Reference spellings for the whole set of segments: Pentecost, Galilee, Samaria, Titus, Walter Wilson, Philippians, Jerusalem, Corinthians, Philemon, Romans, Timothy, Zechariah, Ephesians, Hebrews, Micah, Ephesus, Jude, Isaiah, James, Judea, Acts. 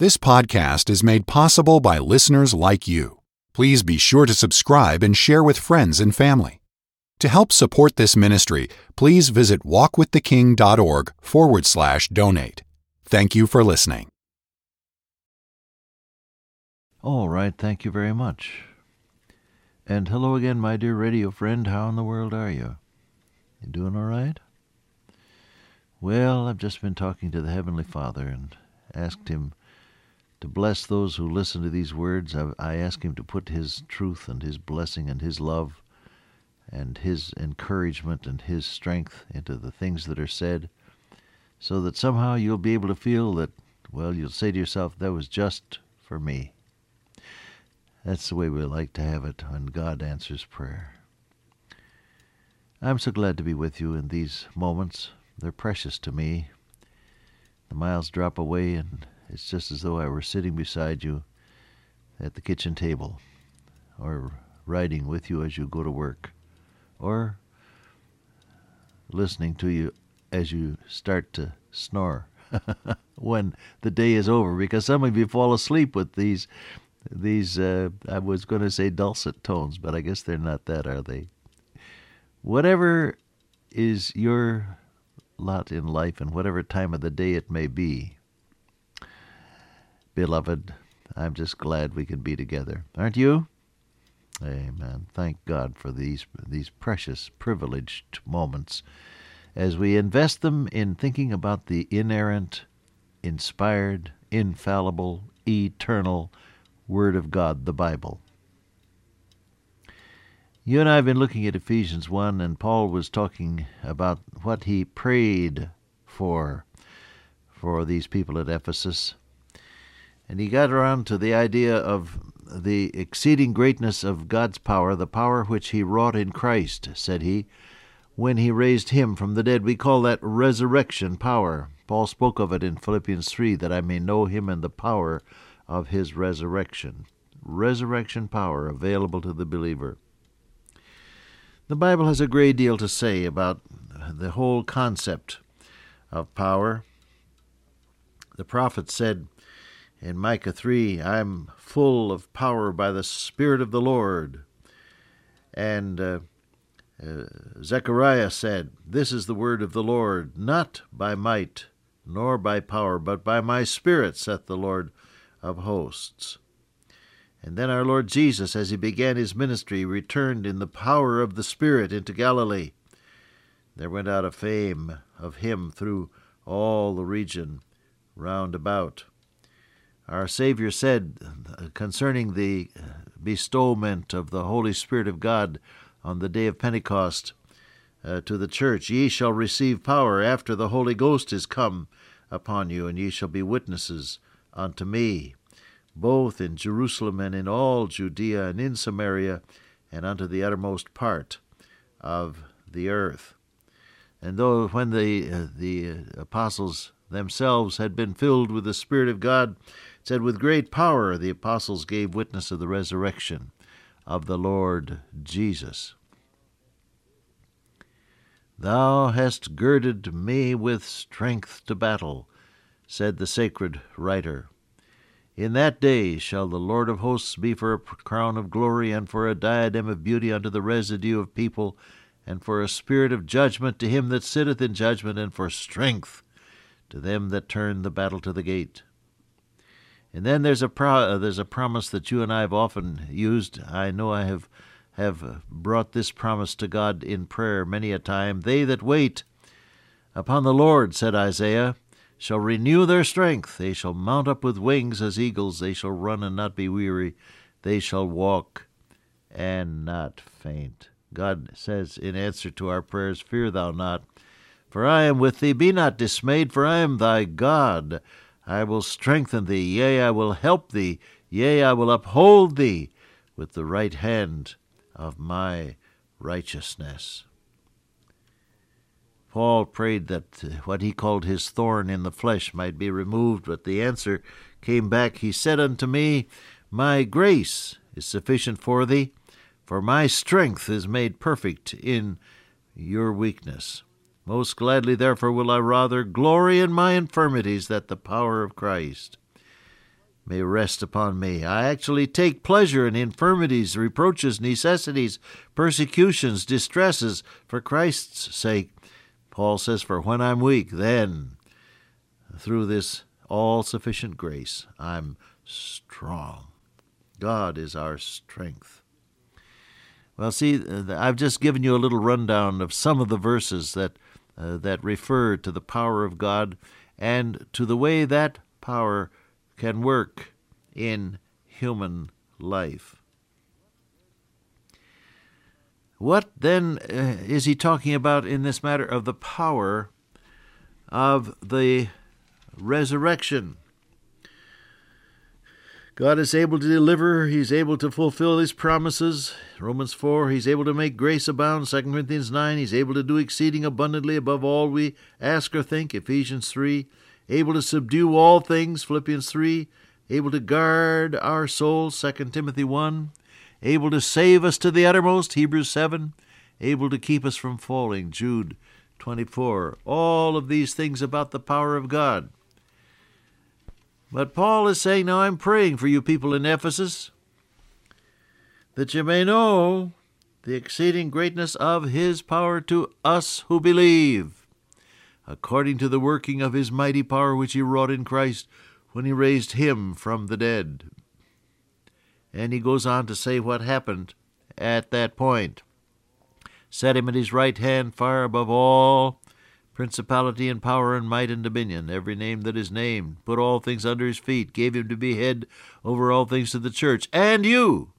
This podcast is made possible by listeners like you. Please be sure to subscribe and share with friends and family. To help support this ministry, please visit walkwiththeking.org/donate. Thank you for listening. All right, thank you very much. And hello again, my dear radio friend. How in the world are you? You doing all right? Well, I've just been talking to the Heavenly Father and asked Him to bless those who listen to these words. I asked Him to put His truth and His blessing and His love and His encouragement and His strength into the things that are said, so that somehow you'll be able to feel that, well, you'll say to yourself, that was just for me. That's the way we like to have it when God answers prayer. I'm so glad to be with you in these moments. They're precious to me. The miles drop away, and it's just as though I were sitting beside you at the kitchen table, or riding with you as you go to work, or listening to you as you start to snore when the day is over, because some of you fall asleep with these I was going to say dulcet tones, but I guess they're not that, are they? Whatever is your lot in life and whatever time of the day it may be, beloved, I'm just glad we can be together. Aren't you? Amen. Thank God for these precious, privileged moments as we invest them in thinking about the inerrant, inspired, infallible, eternal Word of God, the Bible. You and I have been looking at Ephesians 1, and Paul was talking about what he prayed for these people at Ephesus. And he got around to the idea of the exceeding greatness of God's power, the power which He wrought in Christ, said he, when He raised Him from the dead. We call that resurrection power. Paul spoke of it in Philippians 3, that I may know Him and the power of His resurrection. Resurrection power available to the believer. The Bible has a great deal to say about the whole concept of power. The prophet said, in Micah 3, I'm full of power by the Spirit of the Lord. And Zechariah said, this is the word of the Lord, not by might, nor by power, but by my Spirit, saith the Lord of hosts. And then our Lord Jesus, as He began His ministry, returned in the power of the Spirit into Galilee. There went out a fame of Him through all the region round about. Our Savior said concerning the bestowment of the Holy Spirit of God on the day of Pentecost to the church, ye shall receive power after the Holy Ghost is come upon you, and ye shall be witnesses unto me, both in Jerusalem and in all Judea and in Samaria, and unto the uttermost part of the earth. And though when the apostles themselves had been filled with the Spirit of God, it said, with great power the apostles gave witness of the resurrection of the Lord Jesus. Thou hast girded me with strength to battle, said the sacred writer. In that day shall the Lord of hosts be for a crown of glory, and for a diadem of beauty unto the residue of people, and for a spirit of judgment to him that sitteth in judgment, and for strength to them that turn the battle to the gate. And then there's a promise that you and I have often used. I know I have brought this promise to God in prayer many a time. They that wait upon the Lord, said Isaiah, shall renew their strength. They shall mount up with wings as eagles. They shall run and not be weary. They shall walk and not faint. God says in answer to our prayers, fear thou not, for I am with thee. Be not dismayed, for I am thy God. I will strengthen thee, yea, I will help thee, yea, I will uphold thee with the right hand of my righteousness. Paul prayed that what he called his thorn in the flesh might be removed, but the answer came back. He said unto me, my grace is sufficient for thee, for my strength is made perfect in your weakness. Most gladly, therefore, will I rather glory in my infirmities, that the power of Christ may rest upon me. I actually take pleasure in infirmities, reproaches, necessities, persecutions, distresses, for Christ's sake. Paul says, for when I'm weak, then, through this all-sufficient grace, I'm strong. God is our strength. Well, see, I've just given you a little rundown of some of the verses that refer to the power of God and to the way that power can work in human life. What then is he talking about in this matter of the power of the resurrection? God is able to deliver. He's able to fulfill his promises. Romans 4, he's able to make grace abound. 2 Corinthians 9, he's able to do exceeding abundantly above all we ask or think. Ephesians 3, able to subdue all things. Philippians 3, able to guard our souls. 2 Timothy 1, able to save us to the uttermost. Hebrews 7, able to keep us from falling. Jude 24, all of these things about the power of God. But Paul is saying, now I'm praying for you people in Ephesus, that you may know the exceeding greatness of his power to us who believe, according to the working of his mighty power which he wrought in Christ when he raised him from the dead. And he goes on to say what happened at that point. Set him at his right hand far above all principality and power and might and dominion, every name that is named, put all things under his feet, gave him to be head over all things to the church. And you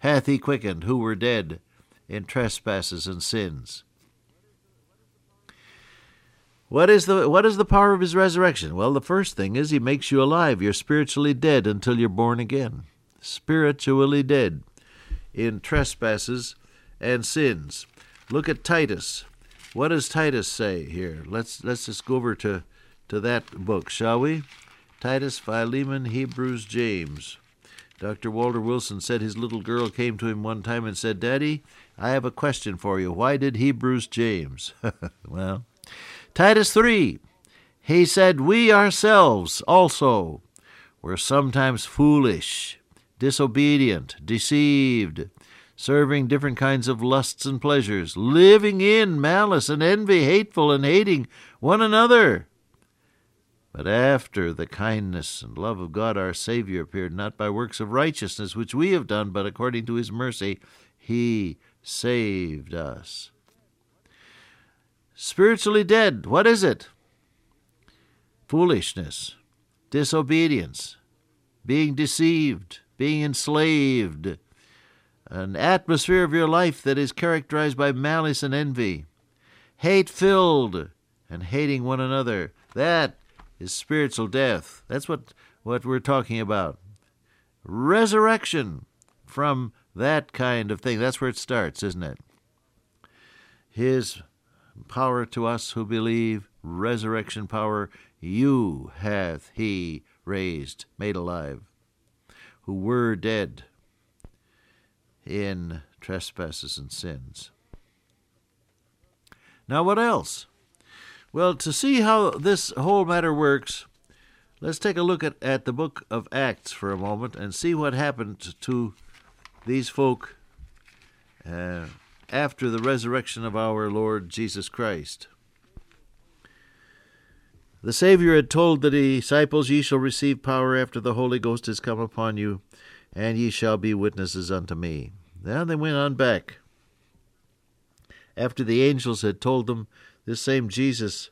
hath he quickened who were dead in trespasses and sins. What is the power of his resurrection? Well, the first thing is he makes you alive. You're spiritually dead until you're born again. Spiritually dead in trespasses and sins. Look at Titus. What does Titus say here? Let's just go over to that book, shall we? Titus, Philemon, Hebrews, James. Dr. Walter Wilson said his little girl came to him one time and said, "Daddy, I have a question for you. Why did Hebrews, James?" Well, Titus 3, he said, "We ourselves also were sometimes foolish, disobedient, deceived, serving different kinds of lusts and pleasures, living in malice and envy, hateful and hating one another. But after the kindness and love of God our Savior appeared, not by works of righteousness which we have done, but according to his mercy, he saved us." Spiritually dead, what is it? Foolishness, disobedience, being deceived, being enslaved, an atmosphere of your life that is characterized by malice and envy, hate-filled and hating one another. That is spiritual death. That's what we're talking about. Resurrection from that kind of thing. That's where it starts, isn't it? His power to us who believe, resurrection power, you hath he raised, made alive, who were dead in trespasses and sins. Now what else? Well, to see how this whole matter works, let's take a look at the book of Acts for a moment and see what happened to these folk after the resurrection of our Lord Jesus Christ. The Savior had told the disciples, "Ye shall receive power after the Holy Ghost has come upon you, and ye shall be witnesses unto me." Then they went on back. After the angels had told them, "This same Jesus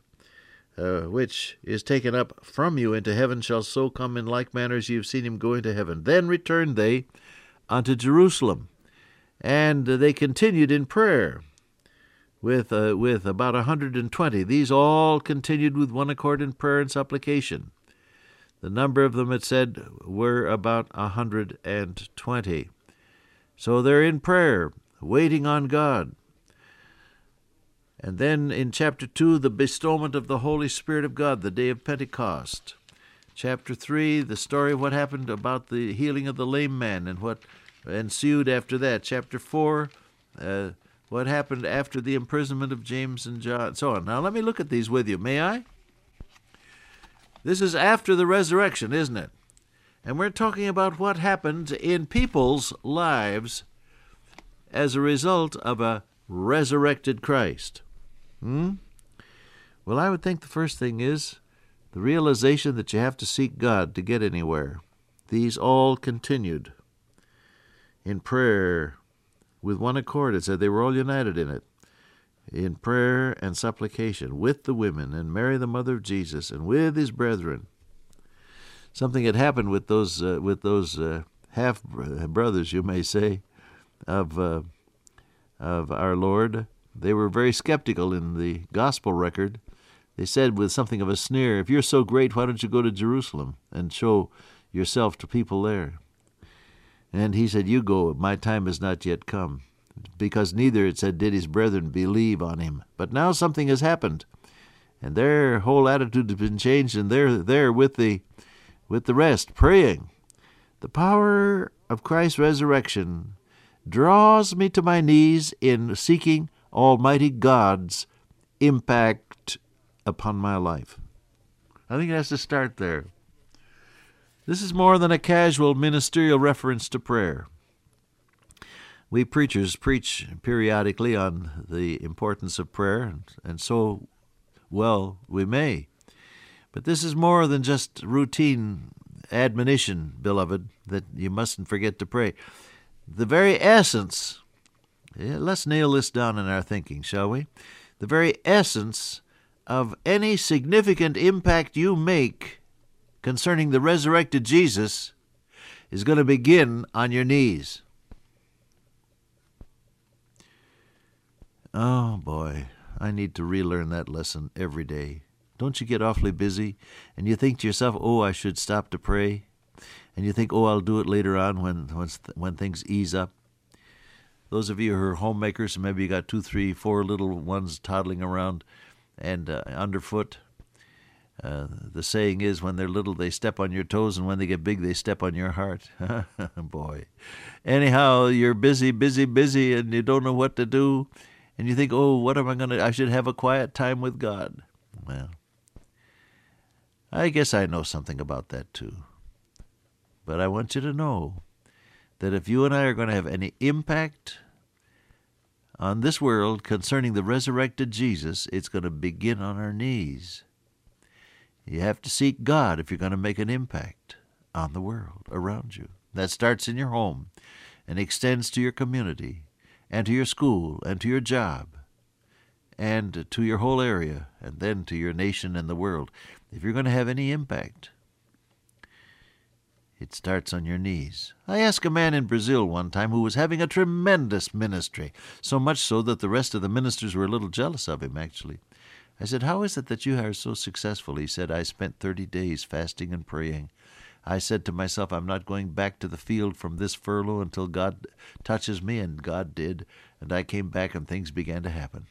which is taken up from you into heaven shall so come in like manner as ye have seen him go into heaven." Then returned they unto Jerusalem, and they continued in prayer with about 120. These all continued with one accord in prayer and supplication. The number of them, it said, were about 120. So they're in prayer, waiting on God. And then in chapter 2, the bestowment of the Holy Spirit of God, the day of Pentecost. Chapter 3, the story of what happened about the healing of the lame man and what ensued after that. Chapter 4, what happened after the imprisonment of James and John, so on. Now let me look at these with you, may I? This is after the resurrection, isn't it? And we're talking about what happened in people's lives as a result of a resurrected Christ. Well, I would think the first thing is the realization that you have to seek God to get anywhere. These all continued in prayer with one accord. It said they were all united in it, in prayer and supplication, with the women and Mary, the mother of Jesus, and with his brethren. Something had happened with those half brothers, you may say, of our Lord. They were very skeptical in the gospel record. They said with something of a sneer, "If you're so great, why don't you go to Jerusalem and show yourself to people there?" And he said, "You go, my time has not yet come." Because neither, it said, did his brethren believe on him. But now something has happened, and their whole attitude has been changed, and they're there with the rest, praying. The power of Christ's resurrection draws me to my knees in seeking Almighty God's impact upon my life. I think it has to start there. This is more than a casual ministerial reference to prayer. We preachers preach periodically on the importance of prayer, and so well we may. But this is more than just routine admonition, beloved, that you mustn't forget to pray. The very essence, let's nail this down in our thinking, shall we? The very essence of any significant impact you make concerning the resurrected Jesus is going to begin on your knees. Oh, boy, I need to relearn that lesson every day. Don't you get awfully busy and you think to yourself, oh, I should stop to pray? And you think, oh, I'll do it later on when things ease up. Those of you who are homemakers, maybe you got 2, 3, 4 little ones toddling around and underfoot. The saying is, when they're little, they step on your toes, and when they get big, they step on your heart. Boy. Anyhow, you're busy, busy, busy, and you don't know what to do. And you think, oh, what am I going to do? I should have a quiet time with God. Well, I guess I know something about that too. But I want you to know that if you and I are going to have any impact on this world concerning the resurrected Jesus, it's going to begin on our knees. You have to seek God if you're going to make an impact on the world around you. That starts in your home and extends to your community, and to your school, and to your job, and to your whole area, and then to your nation and the world. If you're going to have any impact, it starts on your knees. I asked a man in Brazil one time who was having a tremendous ministry, so much so that the rest of the ministers were a little jealous of him, actually. I said, "How is it that you are so successful?" He said, "I spent 30 days fasting and praying. I said to myself, I'm not going back to the field from this furlough until God touches me," and God did. And I came back and things began to happen.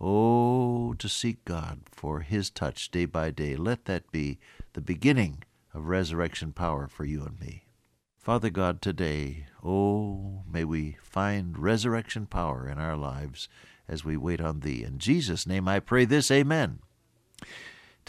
Oh, to seek God for his touch day by day. Let that be the beginning of resurrection power for you and me. Father God, today, oh, may we find resurrection power in our lives as we wait on thee. In Jesus' name I pray this, amen.